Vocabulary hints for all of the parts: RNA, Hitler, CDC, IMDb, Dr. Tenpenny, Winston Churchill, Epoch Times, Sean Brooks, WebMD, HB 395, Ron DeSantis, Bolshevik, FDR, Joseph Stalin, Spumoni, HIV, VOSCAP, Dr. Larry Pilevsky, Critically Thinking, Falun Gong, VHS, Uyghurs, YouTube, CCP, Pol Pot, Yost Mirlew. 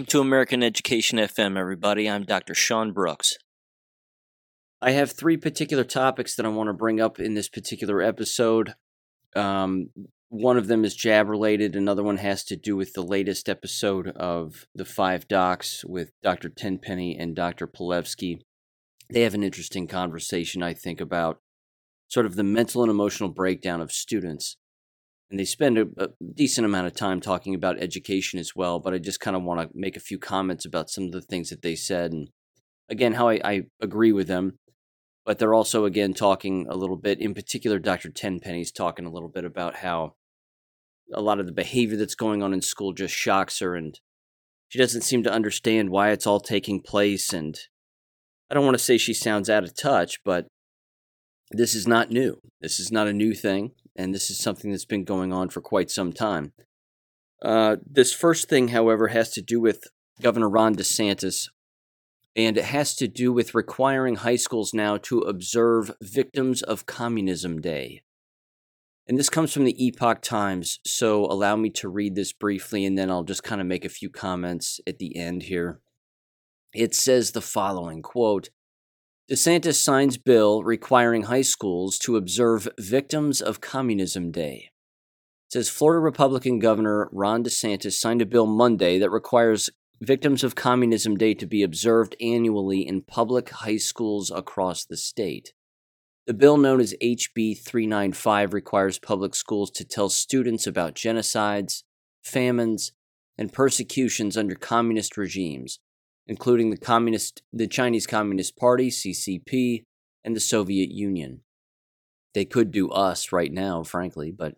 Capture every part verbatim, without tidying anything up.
Welcome to American Education F M, everybody. I'm Doctor Sean Brooks. I have three particular topics that I want to bring up in this particular episode. Um, one of them is jab related. Another one has to do with the latest episode of The Five Docs with Doctor Tenpenny and Doctor Pilevsky. They have an interesting conversation, I think, about sort of the mental and emotional breakdown of students. And they spend a, a decent amount of time talking about education as well, but I just kind of want to make a few comments about some of the things that they said. And again, how I, I agree with them, but they're also, again, talking a little bit, in particular, Doctor Tenpenny's talking a little bit about how a lot of the behavior that's going on in school just shocks her, and she doesn't seem to understand why it's all taking place. And I don't want to say she sounds out of touch, but this is not new. This is not a new thing. And this is something that's been going on for quite some time. Uh, this first thing, however, has to do with Governor Ron DeSantis, and it has to do with requiring high schools now to observe Victims of Communism Day. And this comes from the Epoch Times, so allow me to read this briefly, and then I'll just kind of make a few comments at the end here. It says the following, quote, DeSantis signs bill requiring high schools to observe Victims of Communism Day. It says Florida Republican Governor Ron DeSantis signed a bill Monday that requires Victims of Communism Day to be observed annually in public high schools across the state. The bill, known as H B three ninety-five, requires public schools to tell students about genocides, famines, and persecutions under communist regimes, including the communist, the Chinese Communist Party, C C P, and the Soviet Union. They could do us right now, frankly, but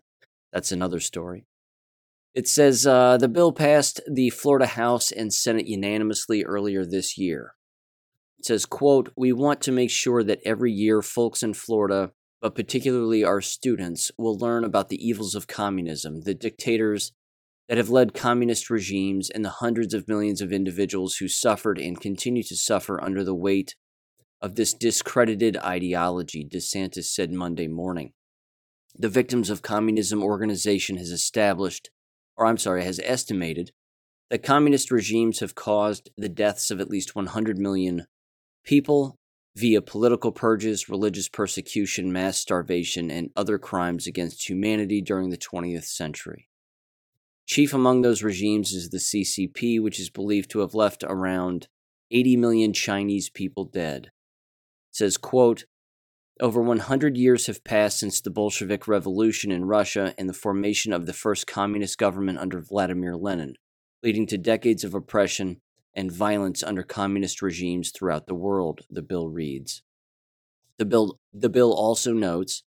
that's another story. It says uh, the bill passed the Florida House and Senate unanimously earlier this year. It says, quote, we want to make sure that every year folks in Florida, but particularly our students, will learn about the evils of communism, the dictators that have led communist regimes, and the hundreds of millions of individuals who suffered and continue to suffer under the weight of this discredited ideology, DeSantis said Monday morning. The Victims of Communism organization has established, or I'm sorry, has estimated that communist regimes have caused the deaths of at least one hundred million people via political purges, religious persecution, mass starvation, and other crimes against humanity during the twentieth century. Chief among those regimes is the C C P, which is believed to have left around eighty million Chinese people dead. It says, quote, over one hundred years have passed since the Bolshevik Revolution in Russia and the formation of the first communist government under Vladimir Lenin, leading to decades of oppression and violence under communist regimes throughout the world, the bill reads. The bill, the bill also notes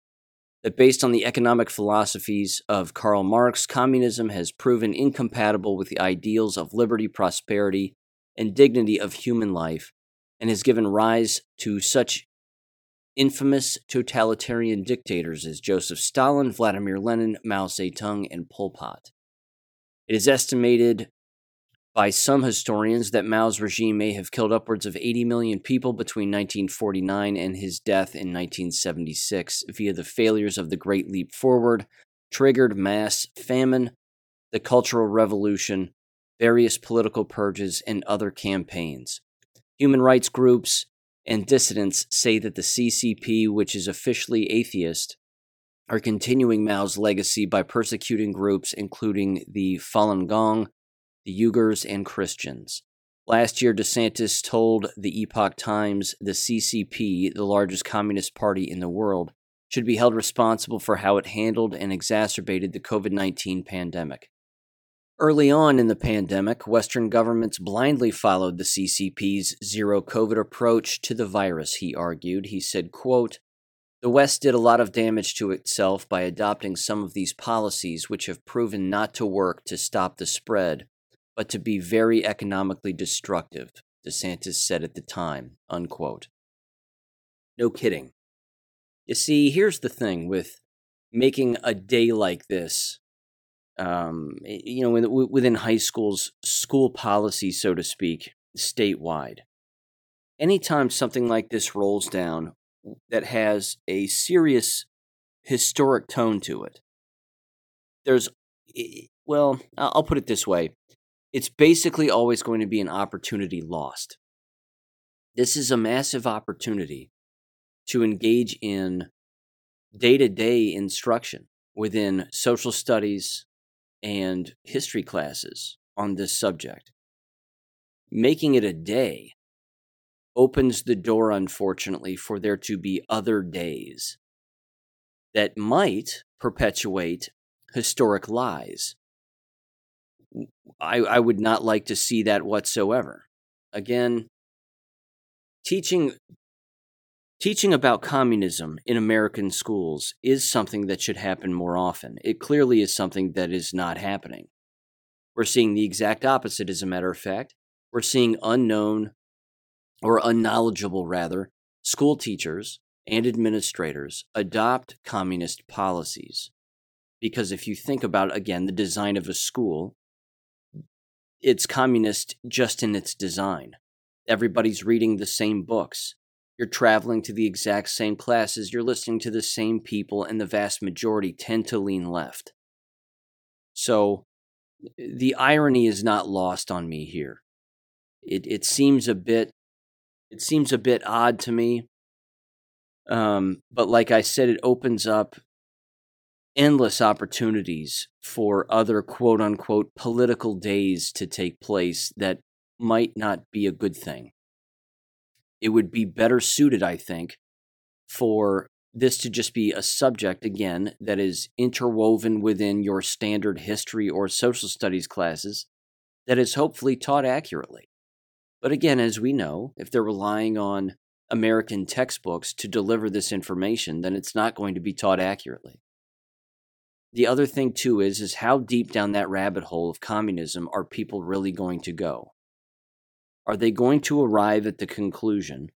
that based on the economic philosophies of Karl Marx, communism has proven incompatible with the ideals of liberty, prosperity, and dignity of human life, and has given rise to such infamous totalitarian dictators as Joseph Stalin, Vladimir Lenin, Mao Zedong, and Pol Pot. It is estimated by some historians that Mao's regime may have killed upwards of eighty million people between nineteen forty-nine and his death in nineteen seventy-six via the failures of the Great Leap Forward, triggered mass famine, the Cultural Revolution, various political purges, and other campaigns. Human rights groups and dissidents say that the C C P, which is officially atheist, are continuing Mao's legacy by persecuting groups including the Falun Gong, the Uyghurs, and Christians. Last year, DeSantis told the Epoch Times the C C P, the largest communist party in the world, should be held responsible for how it handled and exacerbated the covid nineteen pandemic. Early on in the pandemic, Western governments blindly followed the C C P's zero-COVID approach to the virus, he argued. He said, quote, the West did a lot of damage to itself by adopting some of these policies which have proven not to work to stop the spread, but to be very economically destructive, DeSantis said at the time, unquote. No kidding. You see, here's the thing with making a day like this, um, you know, within high schools, school policy, so to speak, statewide. Anytime something like this rolls down that has a serious historic tone to it, there's, well, I'll put it this way. it's basically always going to be an opportunity lost. This is a massive opportunity to engage in day-to-day instruction within social studies and history classes on this subject. Making it a day opens the door, unfortunately, for there to be other days that might perpetuate historic lies. I, I would not like to see that whatsoever. Again, teaching teaching about communism in American schools is something that should happen more often. It clearly is something that is not happening. We're seeing the exact opposite, as a matter of fact. We're seeing unknown, or unknowledgeable rather, school teachers and administrators adopt communist policies. Because if you think about, again, the design of a school, it's communist just in its design. Everybody's reading the same books. You're traveling to the exact same classes. You're listening to the same people, and the vast majority tend to lean left. So the irony is not lost on me here. It it seems a bit it seems a bit odd to me. Um, but like I said, it opens up endless opportunities for other quote-unquote political days to take place that might not be a good thing. It would be better suited, I think, for this to just be a subject, again, that is interwoven within your standard history or social studies classes that is hopefully taught accurately. But again, as we know, if they're relying on American textbooks to deliver this information, then it's not going to be taught accurately. The other thing, too, is, is how deep down that rabbit hole of communism are people really going to go? Are they going to arrive at the conclusion?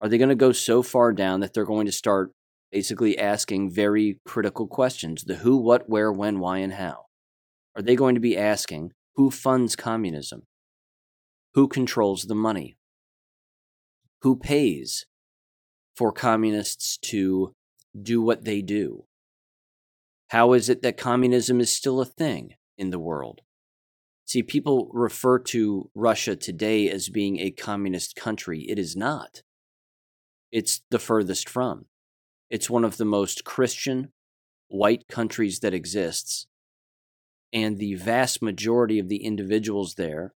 Are they going to go so far down that they're going to start basically asking very critical questions, the who, what, where, when, why, and how? Are they going to be asking who funds communism? Who controls the money? Who pays for communists to do what they do? How is it that communism is still a thing in the world? See, people refer to Russia today as being a communist country. It is not. It's the furthest from. It's one of the most Christian, white countries that exists. And the vast majority of the individuals there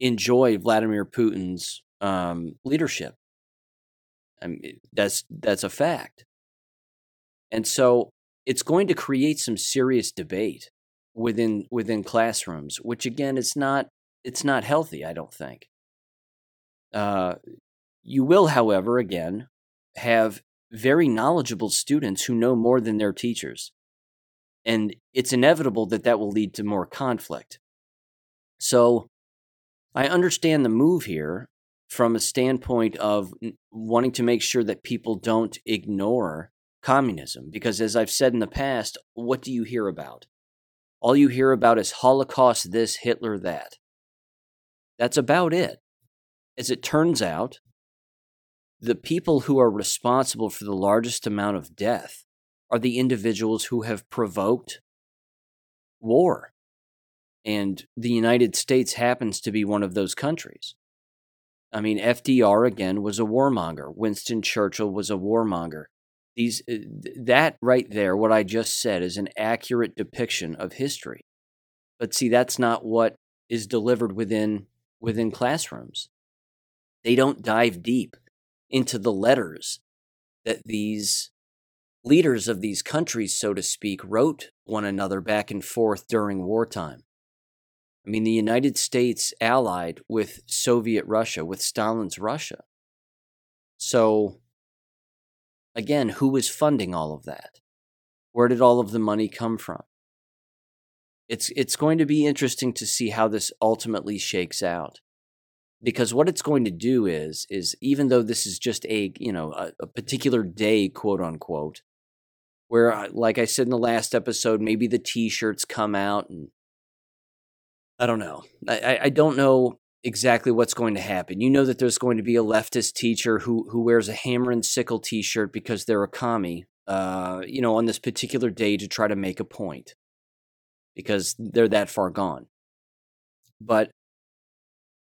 enjoy Vladimir Putin's um, leadership. I mean, that's, that's a fact. And so it's going to create some serious debate within within classrooms, which again, it's not it's not healthy, I don't think. Uh, you will, however, again, have very knowledgeable students who know more than their teachers, and it's inevitable that that will lead to more conflict. So, I understand the move here from a standpoint of wanting to make sure that people don't ignore communism, because as I've said in the past, what do you hear about? All you hear about is Holocaust this, Hitler that. That's about it. As it turns out, the people who are responsible for the largest amount of death are the individuals who have provoked war. And the United States happens to be one of those countries. I mean, F D R, again, was a warmonger. Winston Churchill was a warmonger. These, that right there, what I just said, is an accurate depiction of history. But see, that's not what is delivered within within classrooms. They don't dive deep into the letters that these leaders of these countries, so to speak, wrote one another back and forth during wartime. I mean, the United States allied with Soviet Russia, with Stalin's Russia. So again, who is funding all of that? Where did all of the money come from? It's it's going to be interesting to see how this ultimately shakes out, because what it's going to do is is even though this is just a you know a, a particular day, quote unquote, where, like I said in the last episode, maybe the T-shirts come out, and I don't know. I I don't know. Exactly what's going to happen. You know that there's going to be a leftist teacher who who wears a hammer and sickle t-shirt because they're a commie, uh, you know, on this particular day to try to make a point because they're that far gone. But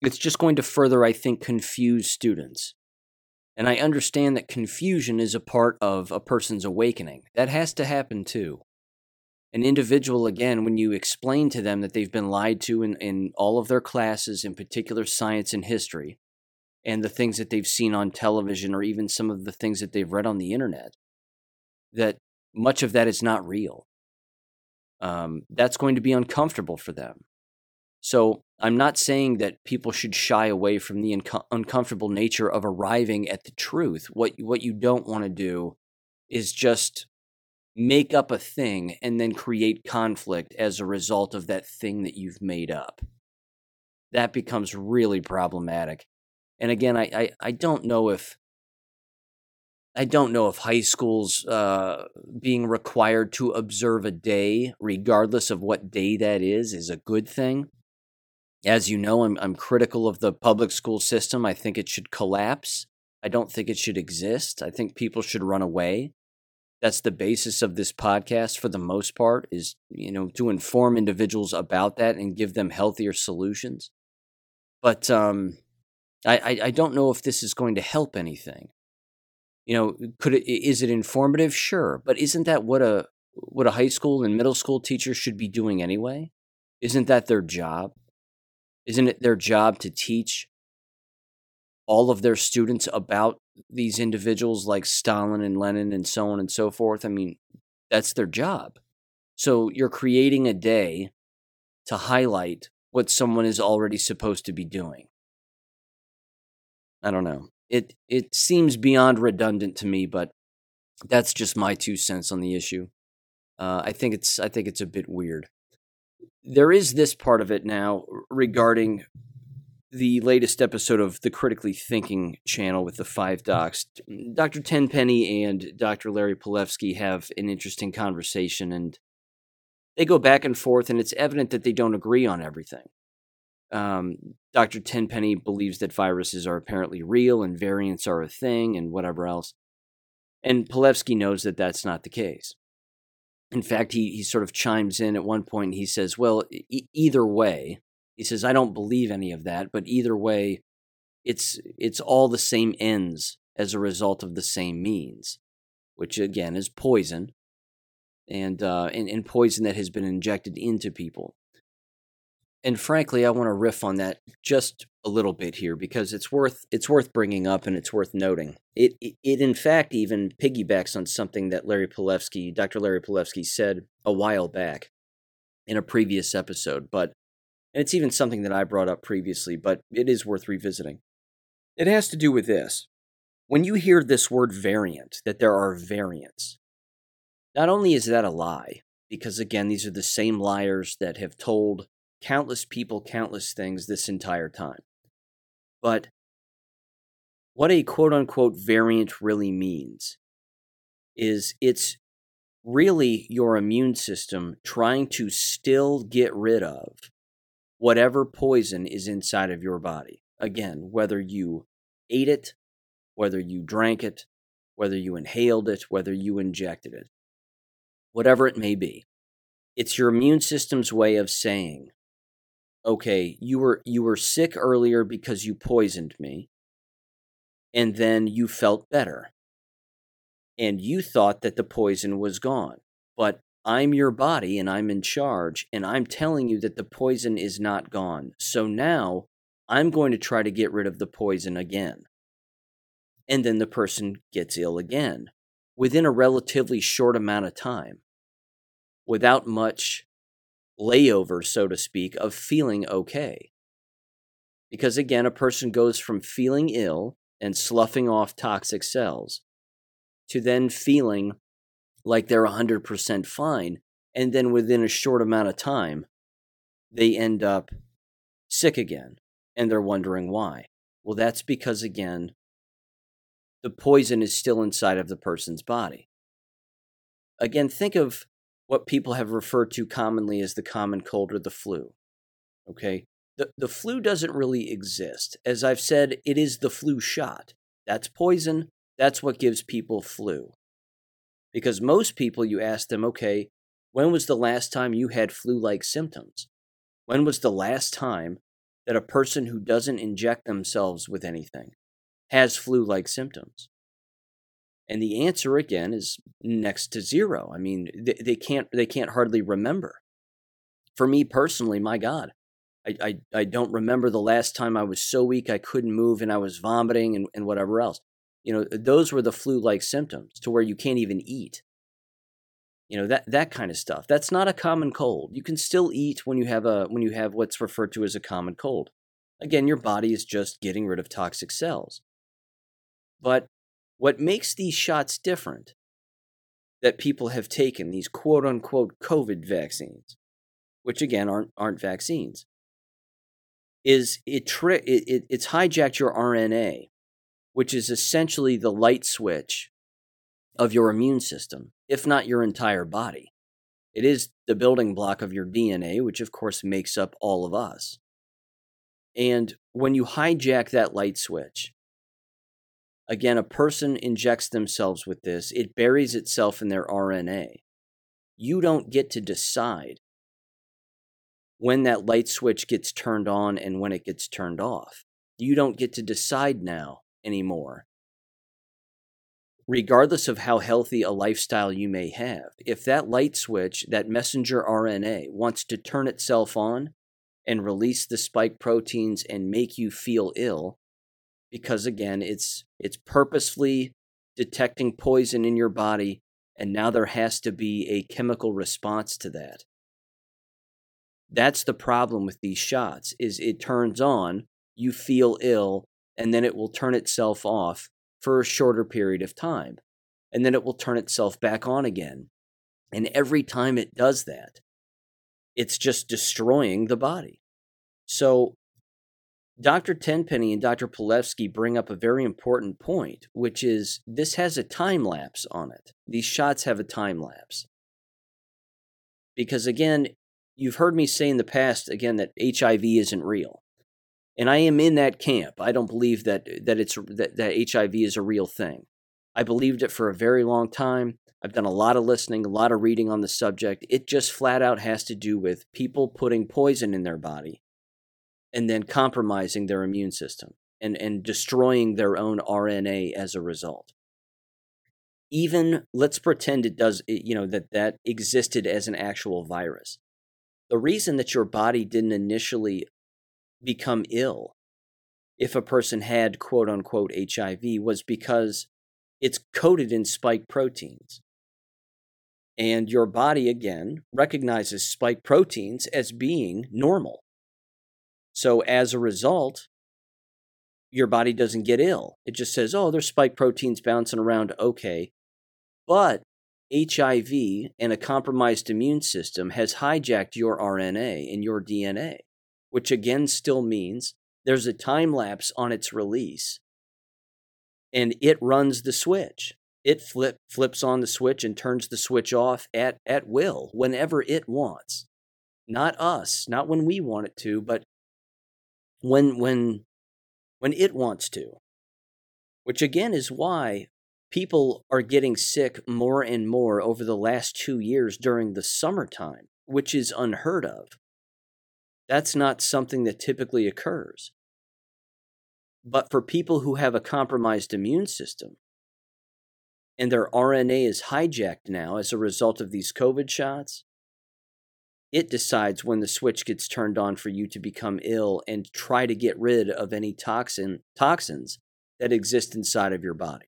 it's just going to further, I think, confuse students. And I understand that confusion is a part of a person's awakening. That has to happen too. An individual, again, when you explain to them that they've been lied to in, in all of their classes, in particular science and history, and the things that they've seen on television or even some of the things that they've read on the internet, that much of that is not real. Um, that's going to be uncomfortable for them. So I'm not saying that people should shy away from the unco- uncomfortable nature of arriving at the truth. What what you don't want to do is just make up a thing and then create conflict as a result of that thing that you've made up. That becomes really problematic. And again, I I, I don't know if I don't know if high schools uh, being required to observe a day, regardless of what day that is, is a good thing. As you know, I'm, I'm critical of the public school system. I think it should collapse. I don't think it should exist. I think people should run away. That's the basis of this podcast for the most part, is, you know, to inform individuals about that and give them healthier solutions. But um, I, I, I don't know if this is going to help anything. You know, could it, is it informative? Sure. But isn't that what a what a high school and middle school teacher should be doing anyway? Isn't that their job? Isn't it their job to teach all of their students about these individuals like Stalin and Lenin and so on and so forth? I mean, that's their job. So you're creating a day to highlight what someone is already supposed to be doing. I don't know. It it seems beyond redundant to me, but that's just my two cents on the issue. Uh, I think it's I think it's a bit weird. There is this part of it now regarding the latest episode of the Critically Thinking channel with the five docs. Doctor Tenpenny and Doctor Larry Pilevsky have an interesting conversation, and they go back and forth, and it's evident that they don't agree on everything. Um, Doctor Tenpenny believes that viruses are apparently real and variants are a thing and whatever else. And Pilevsky knows that that's not the case. In fact, he, he sort of chimes in at one point. He says, well, e- either way, he says, I don't believe any of that, but either way, it's it's all the same ends as a result of the same means, which again is poison, and uh, and, and poison that has been injected into people. And frankly, I want to riff on that just a little bit here because it's worth it's worth bringing up and it's worth noting. It, it, it in fact, even piggybacks on something that Larry Pilevsky, Doctor Larry Pilevsky said a while back in a previous episode. But and it's even something that I brought up previously, but it is worth revisiting. It has to do with this. When you hear this word variant, that there are variants, not only is that a lie, because again, these are the same liars that have told countless people, countless things this entire time. But what a quote-unquote variant really means is it's really your immune system trying to still get rid of whatever poison is inside of your body. Again, whether you ate it, whether you drank it, whether you inhaled it, whether you injected it, whatever it may be. It's your immune system's way of saying, okay, you were you were sick earlier because you poisoned me, and then you felt better, and you thought that the poison was gone. But I'm your body, and I'm in charge, and I'm telling you that the poison is not gone. So now I'm going to try to get rid of the poison again. And then the person gets ill again within a relatively short amount of time, without much layover, so to speak, of feeling okay. Because again, a person goes from feeling ill and sloughing off toxic cells to then feeling like they're one hundred percent fine, and then within a short amount of time, they end up sick again, and they're wondering why. Well, that's because, again, the poison is still inside of the person's body. Again, think of what people have referred to commonly as the common cold or the flu. Okay? The, the flu doesn't really exist. As I've said, it is the flu shot. That's poison. That's what gives people flu. Because most people, you ask them, okay, when was the last time you had flu-like symptoms? When was the last time that a person who doesn't inject themselves with anything has flu-like symptoms? And the answer, again, is next to zero. I mean, they, they can't they can't hardly remember. For me personally, my God, I, I, I don't remember the last time I was so weak I couldn't move and I was vomiting and, and whatever else. You know, those were the flu-like symptoms to where you can't even eat. You know, that that kind of stuff. That's not a common cold. You can still eat when you have a when you have what's referred to as a common cold. Again, your body is just getting rid of toxic cells. But what makes these shots different that people have taken, these quote-unquote COVID vaccines, which again aren't aren't vaccines, is it, tri- it, it it's hijacked your R N A, which is essentially the light switch of your immune system, if not your entire body. It is the building block of your D N A, which of course makes up all of us. And when you hijack that light switch, again, a person injects themselves with this, it buries itself in their R N A. You don't get to decide when that light switch gets turned on and when it gets turned off. You don't get to decide now anymore. Regardless of how healthy a lifestyle you may have, if that light switch, that messenger R N A, wants to turn itself on and release the spike proteins and make you feel ill, because again, it's it's purposefully detecting poison in your body, and now there has to be a chemical response to that. That's the problem with these shots, is it turns on, you feel ill, and then it will turn itself off for a shorter period of time, and then it will turn itself back on again. And every time it does that, it's just destroying the body. So Doctor Tenpenny and Doctor Pilevsky bring up a very important point, which is this has a time lapse on it. These shots have a time lapse. Because again, you've heard me say in the past, again, that H I V isn't real. And I am in that camp. I don't believe that that it's that, that H I V is a real thing. I believed it for a very long time. I've done a lot of listening, a lot of reading on the subject. It just flat out has to do with people putting poison in their body and then compromising their immune system and, and destroying their own R N A as a result. Even let's pretend it does, you know, that that existed as an actual virus. The reason that your body didn't initially become ill if a person had quote-unquote H I V was because it's coated in spike proteins. And your body, again, recognizes spike proteins as being normal. So as a result, your body doesn't get ill. It just says, oh, there's spike proteins bouncing around, okay. But H I V and a compromised immune system has hijacked your R N A and your D N A. Which again still means there's a time lapse on its release, and it runs the switch. It flip, flips on the switch and turns the switch off at, at will, whenever it wants. Not us, not when we want it to, but when when when it wants to. Which again is why people are getting sick more and more over the last two years during the summertime, which is unheard of. That's not something that typically occurs. But for people who have a compromised immune system and their R N A is hijacked now as a result of these COVID shots, it decides when the switch gets turned on for you to become ill and try to get rid of any toxin toxins that exist inside of your body.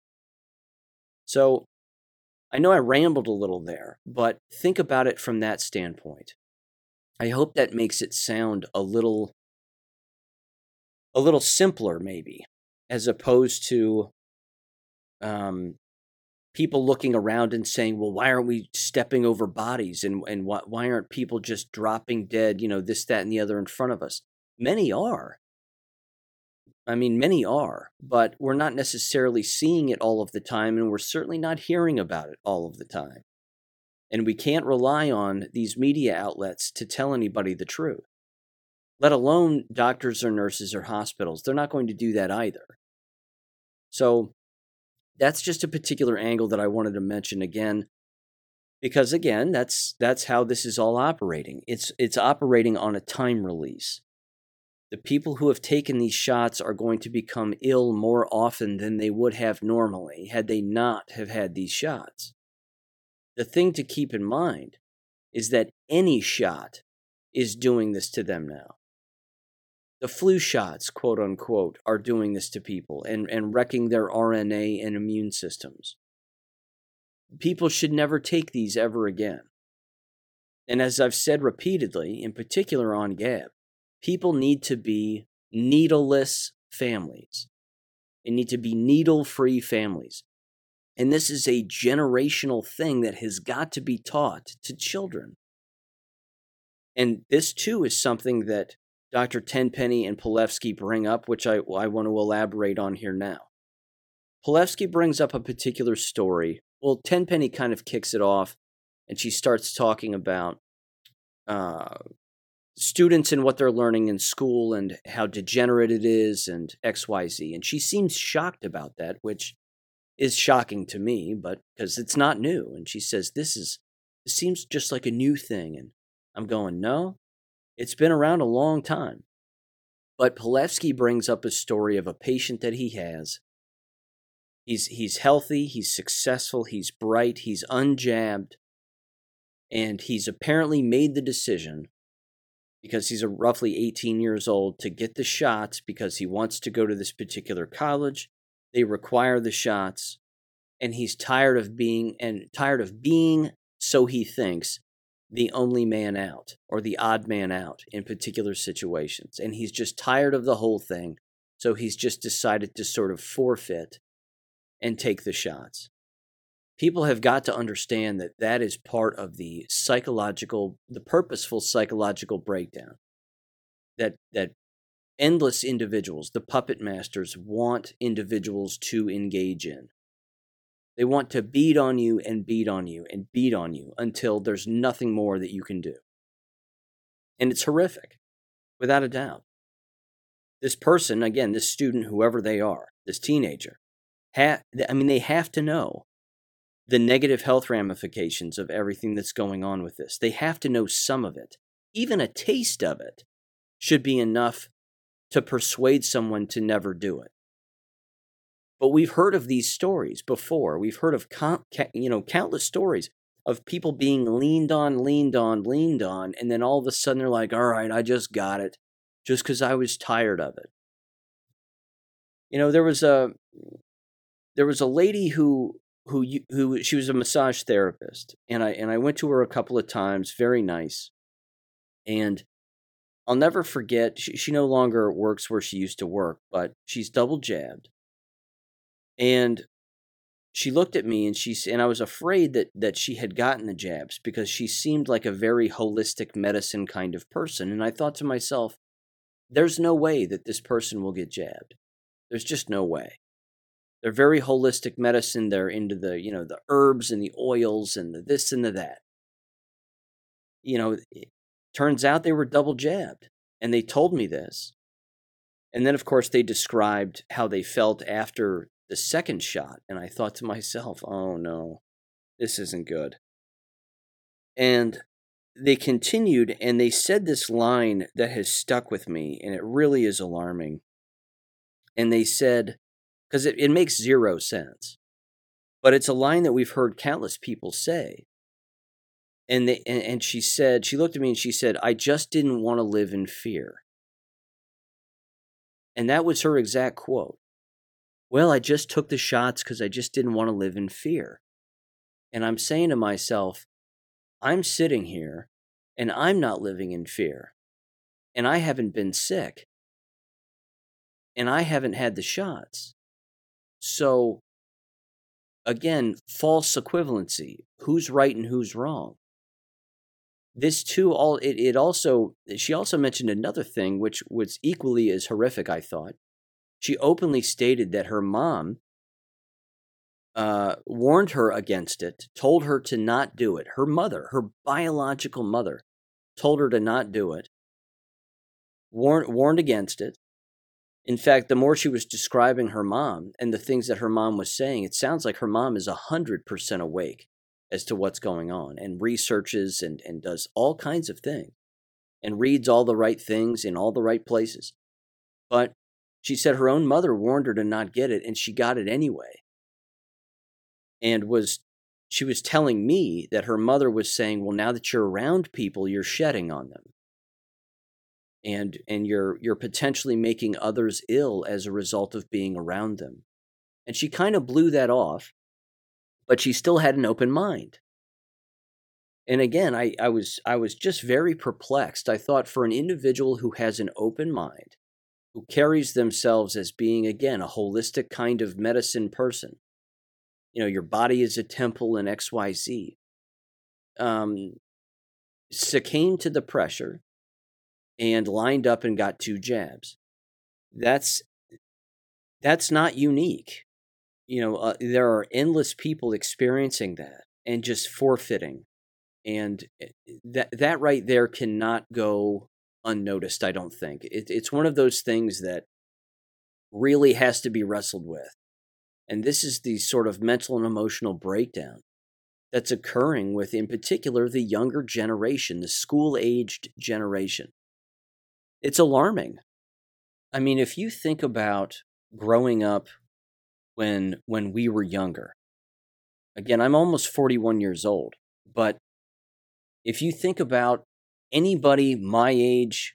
So I know I rambled a little there, but think about it from that standpoint. I hope that makes it sound a little a little simpler, maybe, as opposed to um, people looking around and saying, well, why aren't we stepping over bodies and, and why, why aren't people just dropping dead, you know, this, that, and the other in front of us? Many are. I mean, many are, but we're not necessarily seeing it all of the time, and we're certainly not hearing about it all of the time. And we can't rely on these media outlets to tell anybody the truth, let alone doctors or nurses or hospitals. They're not going to do that either. So that's just a particular angle that I wanted to mention again. Because again, that's that's how this is all operating. It's it's operating on a time release. The people who have taken these shots are going to become ill more often than they would have normally had they not have had these shots. The thing to keep in mind is that any shot is doing this to them now. The flu shots, quote unquote, are doing this to people and, and wrecking their R N A and immune systems. People should never take these ever again. And as I've said repeatedly, in particular on Gab, people need to be needleless families. They need to be needle-free families. And this is a generational thing that has got to be taught to children. And this too is something that Doctor Tenpenny and Pilevsky bring up, which I, I want to elaborate on here now. Pilevsky brings up a particular story. Well, Tenpenny kind of kicks it off, and she starts talking about uh, students and what they're learning in school and how degenerate it is and X Y Z. And she seems shocked about that, which is shocking to me, but because it's not new. And she says, this is, it seems just like a new thing. And I'm going, no. It's been around a long time. But Pilevsky brings up a story of a patient that he has. He's he's healthy, he's successful, he's bright, he's unjabbed, and he's apparently made the decision, because he's a roughly eighteen years old, to get the shots because he wants to go to this particular college. They require the shots, and he's tired of being and tired of being, so he thinks, the only man out, or the odd man out in particular situations. And he's just tired of the whole thing, so he's just decided to sort of forfeit and take the shots. People have got to understand that that is part of the psychological, the purposeful psychological breakdown that that endless individuals, the puppet masters, want individuals to engage in. They want to beat on you and beat on you and beat on you until there's nothing more that you can do. And it's horrific, without a doubt. This person, again, this student, whoever they are, this teenager, ha- I mean, they have to know the negative health ramifications of everything that's going on with this. They have to know some of it. Even a taste of it should be enough to persuade someone to never do it. But we've heard of these stories before. We've heard of com- ca- you know countless stories of people being leaned on, leaned on, leaned on, and then all of a sudden they're like, all right, I just got it just because I was tired of it. You know, there was a there was a lady who who who she was a massage therapist, and I and I went to her a couple of times, very nice. And I'll never forget, she, she no longer works where she used to work, but she's double jabbed. And she looked at me, and she and I was afraid that, that she had gotten the jabs, because she seemed like a very holistic medicine kind of person. And I thought to myself, there's no way that this person will get jabbed. There's just no way. They're very holistic medicine. They're into the, you know, the herbs and the oils and the this and the that. You know, it turns out they were double jabbed, and they told me this. And then, of course, they described how they felt after the second shot, and I thought to myself, oh no, this isn't good. And they continued, and they said this line that has stuck with me, and it really is alarming. And they said, because it, it makes zero sense, but it's a line that we've heard countless people say. And, they, and, and she said, she looked at me and she said, I just didn't want to live in fear. And that was her exact quote. Well, I just took the shots because I just didn't want to live in fear. And I'm saying to myself, I'm sitting here and I'm not living in fear. And I haven't been sick. And I haven't had the shots. So, again, false equivalency. Who's right and who's wrong? This too, all it, it also, she also mentioned another thing which was equally as horrific, I thought. She openly stated that her mom uh, warned her against it, told her to not do it. Her mother, her biological mother, told her to not do it, warned, warned against it. In fact, the more she was describing her mom and the things that her mom was saying, it sounds like her mom is one hundred percent awake as to what's going on, and researches and, and does all kinds of things and reads all the right things in all the right places. But she said her own mother warned her to not get it, and she got it anyway. And was she was telling me that her mother was saying, well, now that you're around people, you're shedding on them. And and you're you're potentially making others ill as a result of being around them. And she kind of blew that off, but she still had an open mind. And again, I, I was I was just very perplexed. I thought, for an individual who has an open mind, who carries themselves as being, again, a holistic kind of medicine person, you know, your body is a temple in X Y Z, um, succumbed to the pressure and lined up and got two jabs. That's that's not unique. You know, uh, there are endless people experiencing that and just forfeiting. And that that right there cannot go unnoticed, I don't think. It, it's one of those things that really has to be wrestled with. And this is the sort of mental and emotional breakdown that's occurring with, in particular, the younger generation, the school-aged generation. It's alarming. I mean, if you think about growing up when when we were younger, again, I'm almost forty-one years old, but if you think about anybody my age,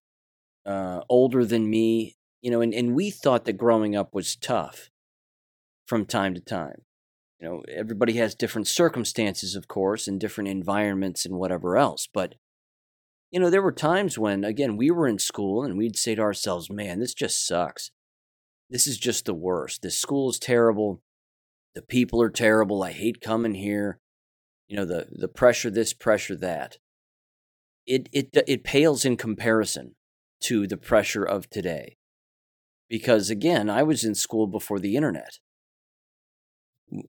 uh, older than me, you know, and, and we thought that growing up was tough from time to time. You know, everybody has different circumstances, of course, and different environments and whatever else. But, you know, there were times when, again, we were in school and we'd say to ourselves, man, this just sucks. This is just the worst. This school is terrible. The people are terrible. I hate coming here. You know, the, the pressure this, pressure that. It it it pales in comparison to the pressure of today. Because, again, I was in school before the internet.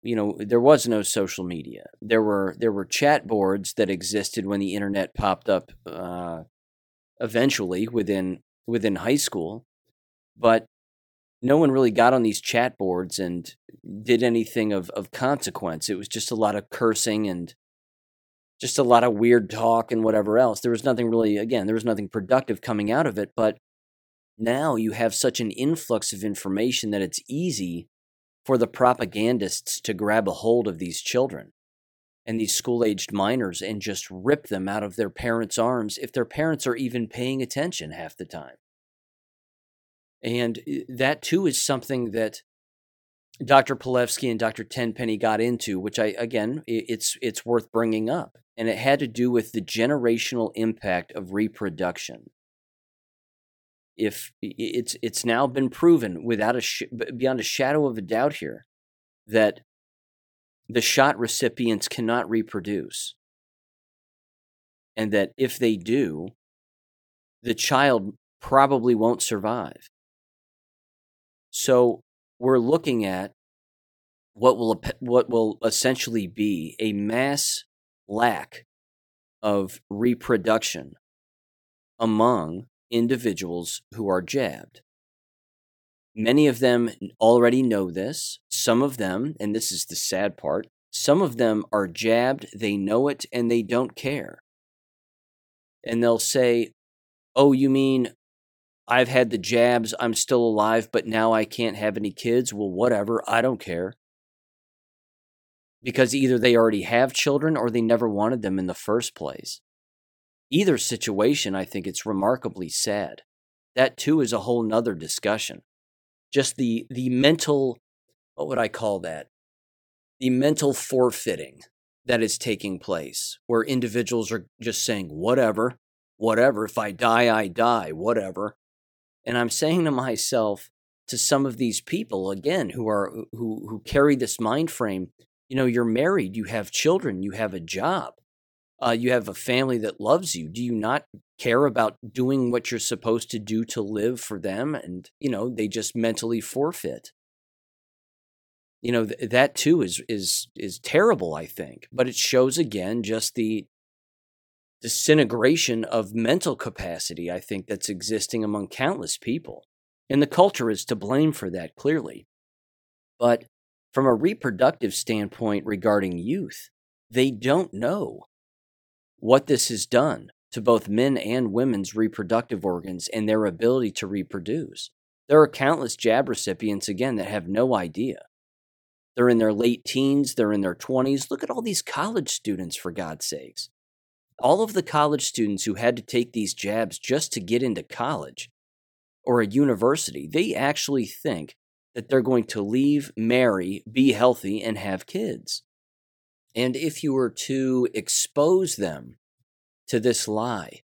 You know, there was no social media. There were there were chat boards that existed when the internet popped up uh, eventually within within high school, but no one really got on these chat boards and did anything of, of consequence. It was just a lot of cursing and just a lot of weird talk and whatever else. There was nothing really, again, there was nothing productive coming out of it, but now you have such an influx of information that it's easy for the propagandists to grab a hold of these children and these school-aged minors and just rip them out of their parents' arms if their parents are even paying attention half the time. And that, too, is something that Doctor Pilevsky and Doctor Tenpenny got into, which, I again, it's it's worth bringing up. And it had to do with the generational impact of reproduction. If it's it's now been proven without a sh- beyond a shadow of a doubt here that the shot recipients cannot reproduce, and that if they do, the child probably won't survive. So we're looking at what will what will essentially be a mass lack of reproduction among individuals who are jabbed. Many of them already know this. Some of them, and this is the sad part, some of them are jabbed, they know it, and they don't care. And they'll say, oh, you mean I've had the jabs, I'm still alive, but now I can't have any kids? Well, whatever, I don't care. Because either they already have children or they never wanted them in the first place. Either situation, I think it's remarkably sad. That, too, is a whole nother discussion. Just the the mental, what would I call that? The mental forfeiting that is taking place, where individuals are just saying, whatever, whatever, if I die, I die, whatever. And I'm saying to myself, to some of these people, again, who are who who carry this mind frame, you know, you're married, you have children, you have a job. Uh, you have a family that loves you. Do you not care about doing what you're supposed to do to live for them? And, you know, they just mentally forfeit. You know, th- that too is is is terrible, I think. But it shows, again, just the disintegration of mental capacity, I think, that's existing among countless people. And the culture is to blame for that, clearly. But from a reproductive standpoint regarding youth, They don't know what this has done to both men and women's reproductive organs and their ability to reproduce. There are countless jab recipients, again, that have no idea. They're in their late teens, they're in their twenties. Look at all these college students, for God's sakes. All of the college students who had to take these jabs just to get into college or a university, they actually think that they're going to leave, marry, be healthy, and have kids. And if you were to expose them to this lie,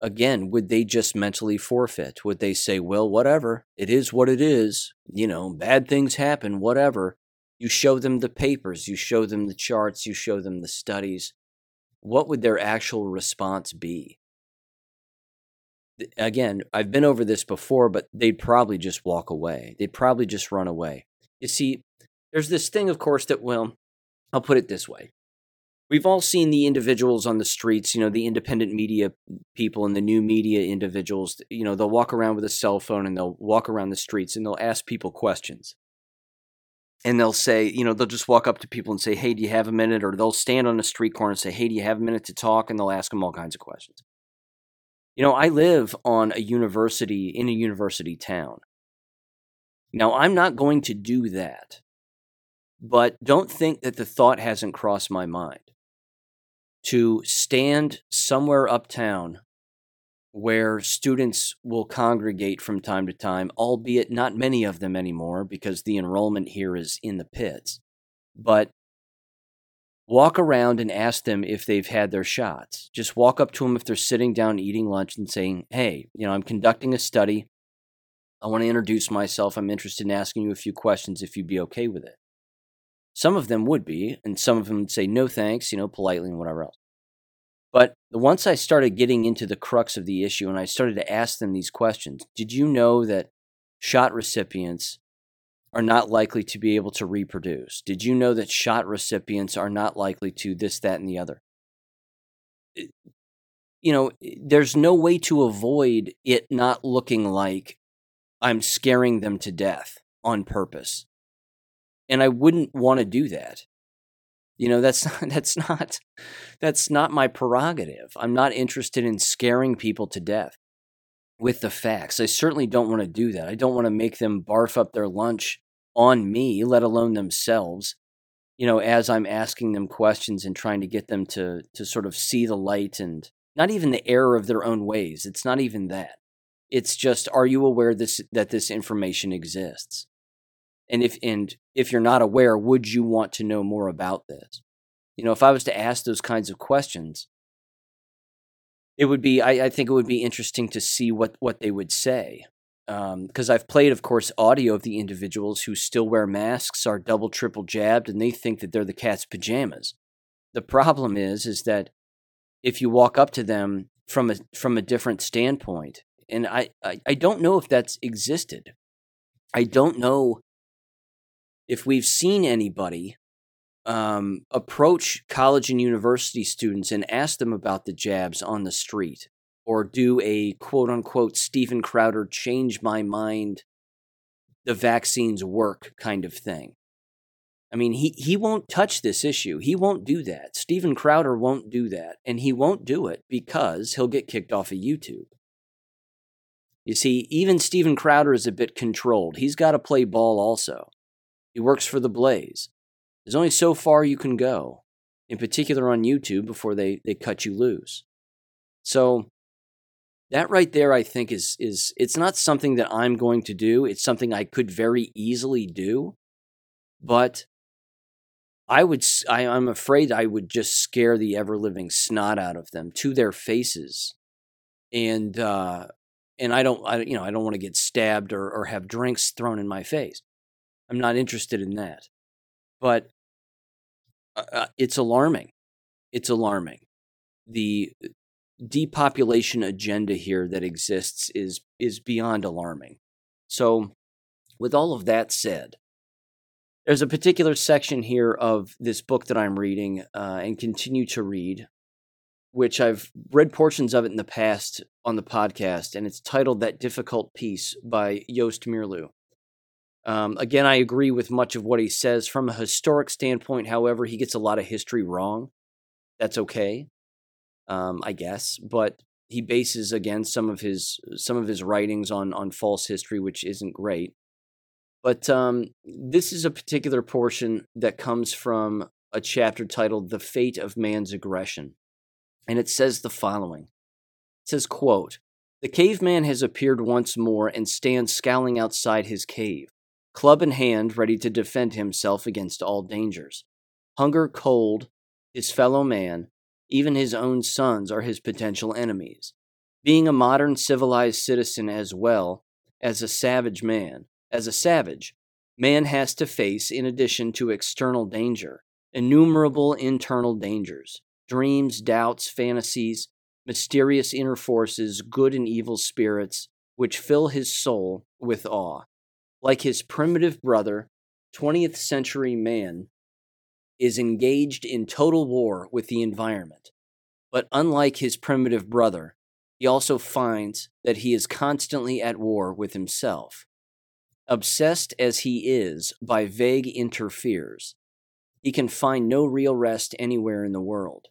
again, would they just mentally forfeit? Would they say, well, whatever, it is what it is, you know, bad things happen, whatever. You show them the papers, you show them the charts, you show them the studies. What would their actual response be? Again, I've been over this before, but they'd probably just walk away. They'd probably just run away. You see, there's this thing, of course, that, well, I'll put it this way. We've all seen the individuals on the streets, you know, the independent media people and the new media individuals, you know, they'll walk around with a cell phone and they'll walk around the streets and they'll ask people questions. And they'll say, you know, they'll just walk up to people and say, hey, do you have a minute? Or they'll stand on a street corner and say, hey, do you have a minute to talk? And they'll ask them all kinds of questions. You know, I live on a university, in a university town. Now, I'm not going to do that, but don't think that the thought hasn't crossed my mind to stand somewhere uptown where students will congregate from time to time, albeit not many of them anymore because the enrollment here is in the pits, but walk around and ask them if they've had their shots. Just walk up to them if they're sitting down eating lunch and saying, hey, you know, I'm conducting a study. I want to introduce myself. I'm interested in asking you a few questions if you'd be okay with it. Some of them would be, and some of them would say no thanks, you know, politely and whatever else. But once I started getting into the crux of the issue and I started to ask them these questions, did you know that shot recipients are not likely to be able to reproduce? Did you know that shot recipients are not likely to this, that, and the other? You know, there's no way to avoid it not looking like I'm scaring them to death on purpose. And I wouldn't want to do that. You know, that's not, that's not that's not my prerogative. I'm not interested in scaring people to death with the facts. I certainly don't want to do that. I don't want to make them barf up their lunch on me, let alone themselves, you know, as I'm asking them questions and trying to get them to to sort of see the light and not even the error of their own ways. It's not even that. It's just, are you aware this that this information exists? And if and if you're not aware, would you want to know more about this? You know, if I was to ask those kinds of questions, it would be, I, I think it would be interesting to see what, what they would say. Because um, I've played, of course, audio of the individuals who still wear masks, are double, triple jabbed, and they think that they're the cat's pajamas. The problem is, is that if you walk up to them from a, from a different standpoint, and I, I, I don't know if that's existed. I don't know if we've seen anybody um, approach college and university students and ask them about the jabs on the street or do a quote-unquote Steven Crowder change my mind, the vaccines work kind of thing. I mean, he, he won't touch this issue. He won't do that. Steven Crowder won't do that, and he won't do it because he'll get kicked off of YouTube. You see, even Steven Crowder is a bit controlled. He's got to play ball also. He works for the Blaze. There's only so far you can go, in particular on YouTube, before they, they cut you loose. So that right there, I think, is is it's not something that I'm going to do. It's something I could very easily do, but I would I, I'm afraid I would just scare the ever living snot out of them to their faces, and uh, and I don't I you know I don't want to get stabbed or or have drinks thrown in my face. I'm not interested in that, but uh, it's alarming. It's alarming. The depopulation agenda here that exists is is beyond alarming. So, with all of that said, there's a particular section here of this book that I'm reading uh, and continue to read, which I've read portions of it in the past on the podcast, and it's titled "That Difficult Piece" by Yost Mirlew. Um, again, I agree with much of what he says from a historic standpoint. However, he gets a lot of history wrong. That's okay, um, I guess. But he bases again some of his some of his writings on on false history, which isn't great. But um, this is a particular portion that comes from a chapter titled "The Fate of Man's Aggression," and it says the following. It says, quote, "The caveman has appeared once more and stands scowling outside his cave, club in hand, ready to defend himself against all dangers. Hunger, cold, his fellow man, even his own sons are his potential enemies. Being a modern civilized citizen as well as a savage man, as a savage, man has to face, in addition to external danger, innumerable internal dangers, dreams, doubts, fantasies, mysterious inner forces, good and evil spirits, which fill his soul with awe. Like his primitive brother, twentieth century man is engaged in total war with the environment. But unlike his primitive brother, he also finds that he is constantly at war with himself. Obsessed as he is by vague interferes, he can find no real rest anywhere in the world.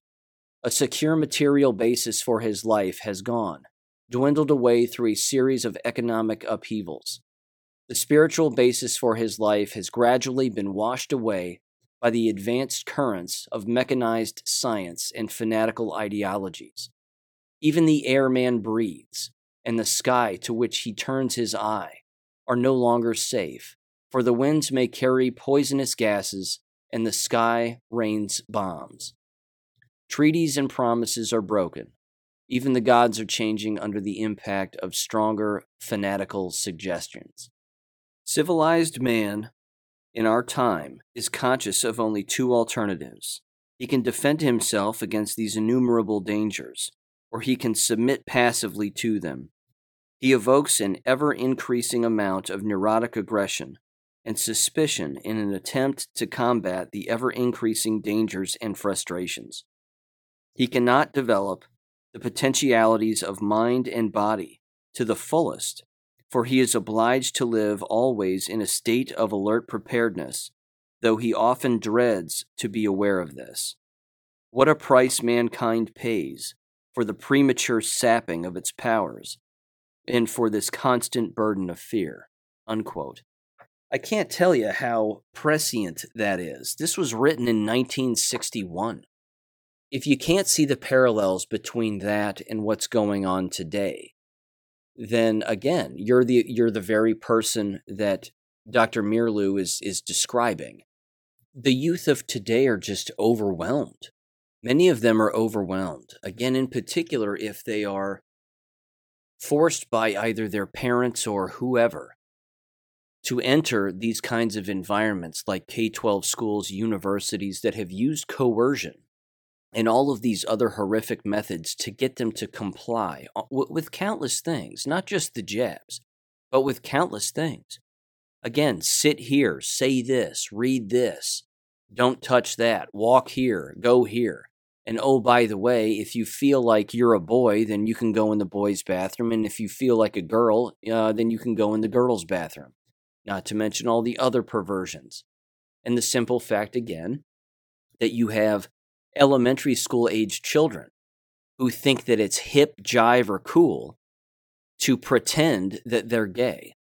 A secure material basis for his life has gone, dwindled away through a series of economic upheavals. The spiritual basis for his life has gradually been washed away by the advanced currents of mechanized science and fanatical ideologies. Even the air man breathes, and the sky to which he turns his eye, are no longer safe, for the winds may carry poisonous gases and the sky rains bombs. Treaties and promises are broken. Even the gods are changing under the impact of stronger fanatical suggestions. Civilized man in our time is conscious of only two alternatives. He can defend himself against these innumerable dangers, or he can submit passively to them. He evokes an ever-increasing amount of neurotic aggression and suspicion in an attempt to combat the ever-increasing dangers and frustrations. He cannot develop the potentialities of mind and body to the fullest, for he is obliged to live always in a state of alert preparedness, though he often dreads to be aware of this. What a price mankind pays for the premature sapping of its powers, and for this constant burden of fear," unquote. I can't tell you how prescient that is. This was written in nineteen sixty-one. If you can't see the parallels between that and what's going on today, then again, you're the you're the very person that Doctor Mirlew is is describing. The youth of today are just overwhelmed. Many of them are overwhelmed. Again, in particular, if they are forced by either their parents or whoever to enter these kinds of environments like K twelve schools, universities that have used coercion and all of these other horrific methods to get them to comply with countless things, not just the jabs, but with countless things. Again, sit here, say this, read this, don't touch that, walk here, go here. And oh, by the way, if you feel like you're a boy, then you can go in the boys' bathroom. And if you feel like a girl, uh, then you can go in the girls' bathroom. Not to mention all the other perversions. And the simple fact, again, that you have elementary school-aged children who think that it's hip, jive, or cool to pretend that they're gay.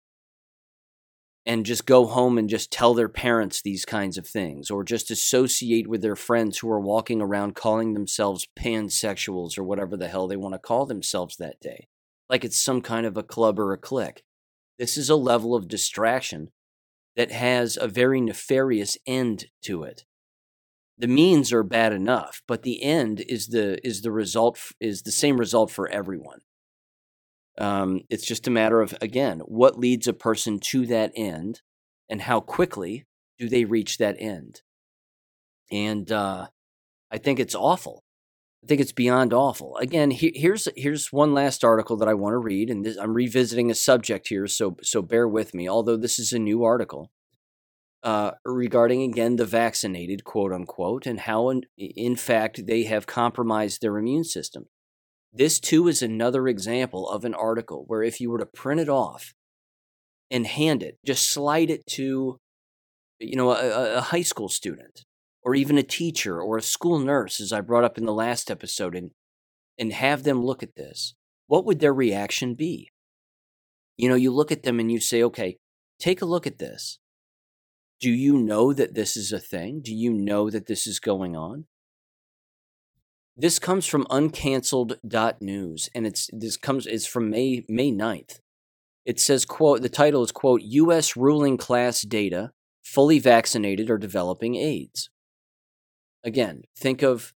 And just go home and just tell their parents these kinds of things, or just associate with their friends who are walking around calling themselves pansexuals or whatever the hell they want to call themselves that day, like it's some kind of a club or a clique. This is a level of distraction that has a very nefarious end to it. The means are bad enough, but the end is the is the result is the same result for everyone. Um, it's just a matter of, again, what leads a person to that end and how quickly do they reach that end. And uh, I think it's awful. I think it's beyond awful. Again, he- here's here's one last article that I want to read, and this, I'm revisiting a subject here, so, so bear with me, although this is a new article uh, regarding, again, the vaccinated, quote-unquote, and how, in, in fact, they have compromised their immune system. This, too, is another example of an article where if you were to print it off and hand it, just slide it to, you know, a, a high school student or even a teacher or a school nurse, as I brought up in the last episode, and and have them look at this. What would their reaction be? You know, you look at them and you say, okay, take a look at this. Do you know that this is a thing? Do you know that this is going on? This comes from uncanceled dot news, and it's this comes it's from May May ninth. It says, quote, the title is, quote, U S ruling class data, fully vaccinated or developing AIDS. Again, think of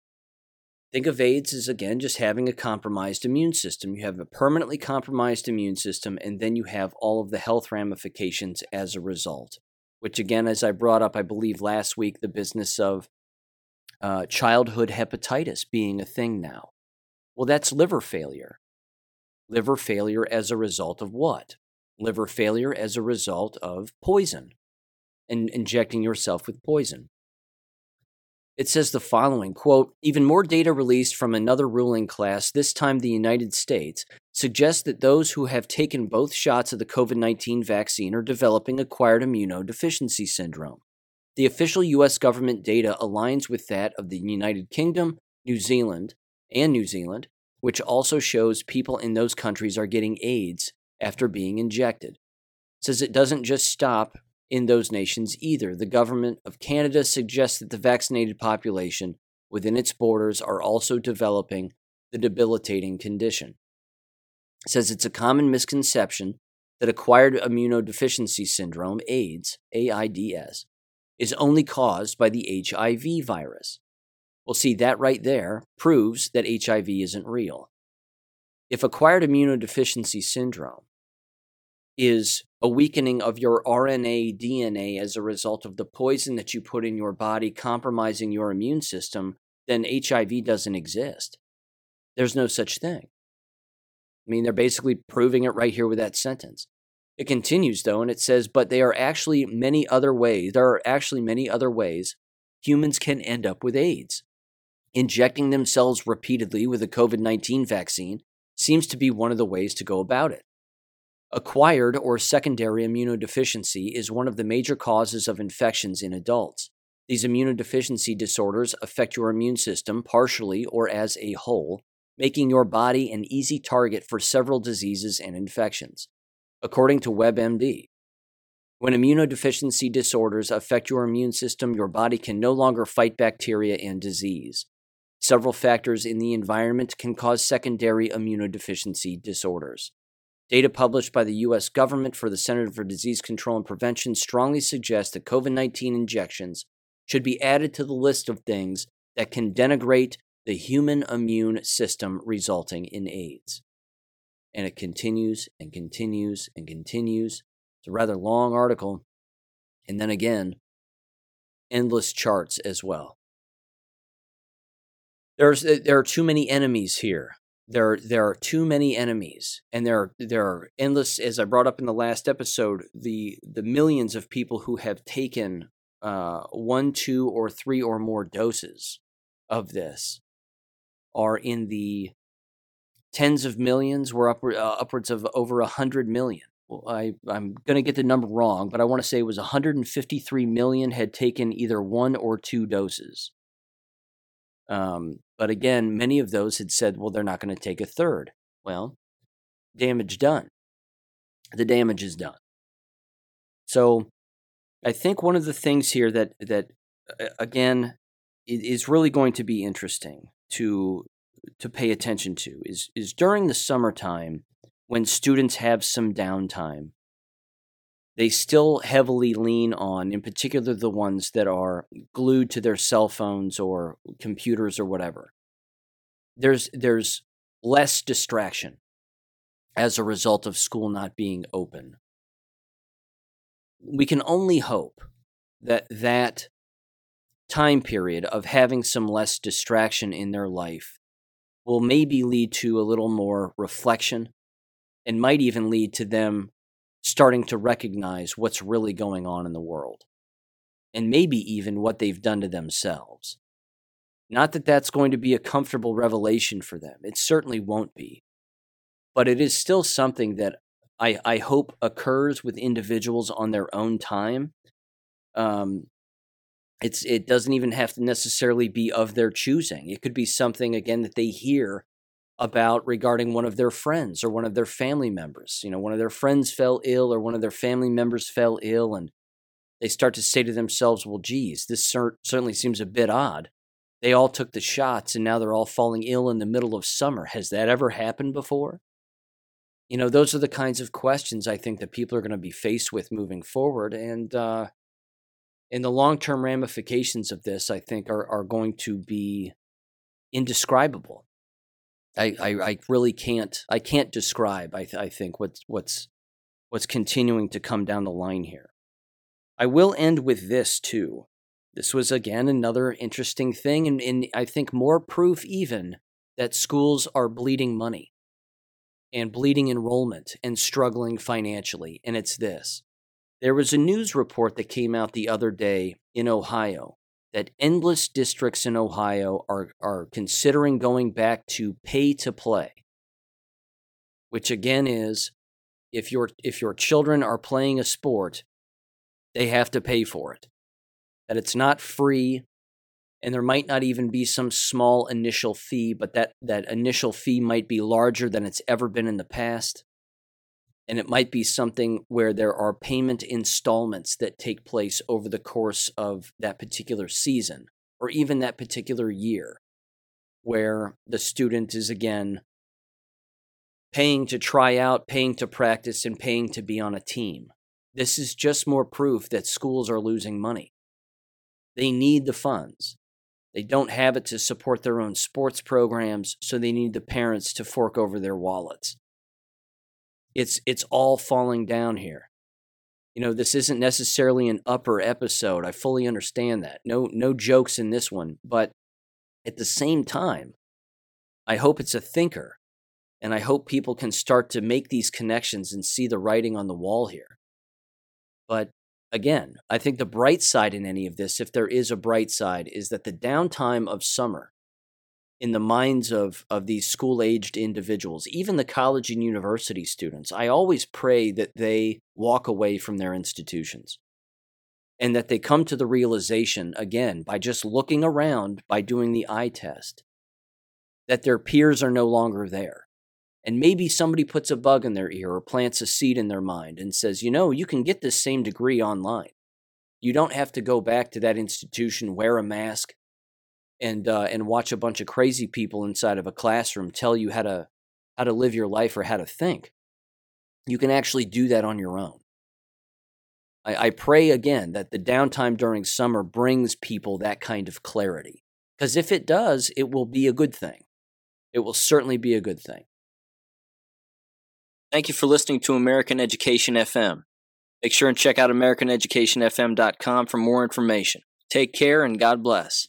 think of AIDS as, again, just having a compromised immune system. You have a permanently compromised immune system, and then you have all of the health ramifications as a result, which, again, as I brought up, I believe last week, the business of uh, childhood hepatitis being a thing now. Well, that's liver failure. Liver failure as a result of what? Liver failure as a result of poison and injecting yourself with poison. It says the following, quote, even more data released from another ruling class, this time the United States, suggests that those who have taken both shots of the covid nineteen vaccine are developing acquired immunodeficiency syndrome. The official U S government data aligns with that of the United Kingdom, New Zealand, and New Zealand, which also shows people in those countries are getting AIDS after being injected. It says it doesn't just stop in those nations either. The government of Canada suggests that the vaccinated population within its borders are also developing the debilitating condition. It says it's a common misconception that acquired immunodeficiency syndrome, AIDS, A I D S, is only caused by the H I V virus. Well, see, that right there proves that H I V isn't real. If acquired immunodeficiency syndrome is a weakening of your R N A, D N A as a result of the poison that you put in your body compromising your immune system, then H I V doesn't exist. There's no such thing. I mean, they're basically proving it right here with that sentence. It continues, though, and it says, but there are actually many other ways, there are actually many other ways humans can end up with AIDS. Injecting themselves repeatedly with a covid nineteen vaccine seems to be one of the ways to go about it. Acquired or secondary immunodeficiency is one of the major causes of infections in adults. These immunodeficiency disorders affect your immune system partially or as a whole, making your body an easy target for several diseases and infections. According to WebMD, when immunodeficiency disorders affect your immune system, your body can no longer fight bacteria and disease. Several factors in the environment can cause secondary immunodeficiency disorders. Data published by the U S government for the Center for Disease Control and Prevention strongly suggests that covid nineteen injections should be added to the list of things that can denigrate the human immune system, resulting in AIDS. And it continues and continues and continues. It's a rather long article. And then again, endless charts as well. There's, there are too many enemies here. There, there are too many enemies, and there are, there are endless, as I brought up in the last episode, the, the millions of people who have taken uh, one, two, or three or more doses of this are in the tens of millions. We're upward, uh, upwards of over one hundred million. Well, I, I'm going to get the number wrong, but I want to say it was one hundred fifty-three million had taken either one or two doses. Um, but again, many of those had said, well, they're not going to take a third. Well, damage done. The damage is done. So I think one of the things here that, that uh, again, is really going to be interesting to, to pay attention to is, is during the summertime when students have some downtime, they still heavily lean on, in particular, the ones that are glued to their cell phones or computers or whatever. There's there's less distraction as a result of school not being open. We can only hope that that time period of having some less distraction in their life will maybe lead to a little more reflection and might even lead to them starting to recognize what's really going on in the world, and maybe even what they've done to themselves. Not that that's going to be a comfortable revelation for them. It certainly won't be. But it is still something that I, I hope occurs with individuals on their own time. Um, it's it doesn't even have to necessarily be of their choosing. It could be something, again, that they hear about regarding one of their friends or one of their family members. You know, one of their friends fell ill or one of their family members fell ill, and they start to say to themselves, well, geez, this cer- certainly seems a bit odd. They all took the shots and now they're all falling ill in the middle of summer. Has that ever happened before? You know, those are the kinds of questions I think that people are going to be faced with moving forward. And uh, and the long-term ramifications of this, I think, are, are going to be indescribable. I, I, I really can't I can't describe, I, th- I think, what's, what's, what's continuing to come down the line here. I will end with this, too. This was, again, another interesting thing, and, and I think more proof even that schools are bleeding money and bleeding enrollment and struggling financially, and it's this. There was a news report that came out the other day in Ohio that endless districts in Ohio are, are considering going back to pay to play, which again is if your if your children are playing a sport, they have to pay for it, that it's not free, and there might not even be some small initial fee, but that, that initial fee might be larger than it's ever been in the past, and it might be something where there are payment installments that take place over the course of that particular season, or even that particular year, where the student is, again, paying to try out, paying to practice, and paying to be on a team. This is just more proof that schools are losing money. They need the funds. They don't have it to support their own sports programs, so they need the parents to fork over their wallets. It's it's all falling down here. You know, this isn't necessarily an upper episode. I fully understand that. No no jokes in this one, but at the same time, I hope it's a thinker, and I hope people can start to make these connections and see the writing on the wall here. But again, I think the bright side in any of this, if there is a bright side, is that the downtime of summer in the minds of, of these school-aged individuals, even the college and university students, I always pray that they walk away from their institutions and that they come to the realization, again, by just looking around, by doing the eye test, that their peers are no longer there. And maybe somebody puts a bug in their ear or plants a seed in their mind and says, you know, you can get this same degree online. You don't have to go back to that institution, wear a mask, and uh, and watch a bunch of crazy people inside of a classroom tell you how to how to live your life or how to think. You can actually do that on your own. I, I pray, again, that the downtime during summer brings people that kind of clarity. Because if it does, it will be a good thing. It will certainly be a good thing. Thank you for listening to American Education F M. Make sure and check out American Education F M dot com for more information. Take care and God bless.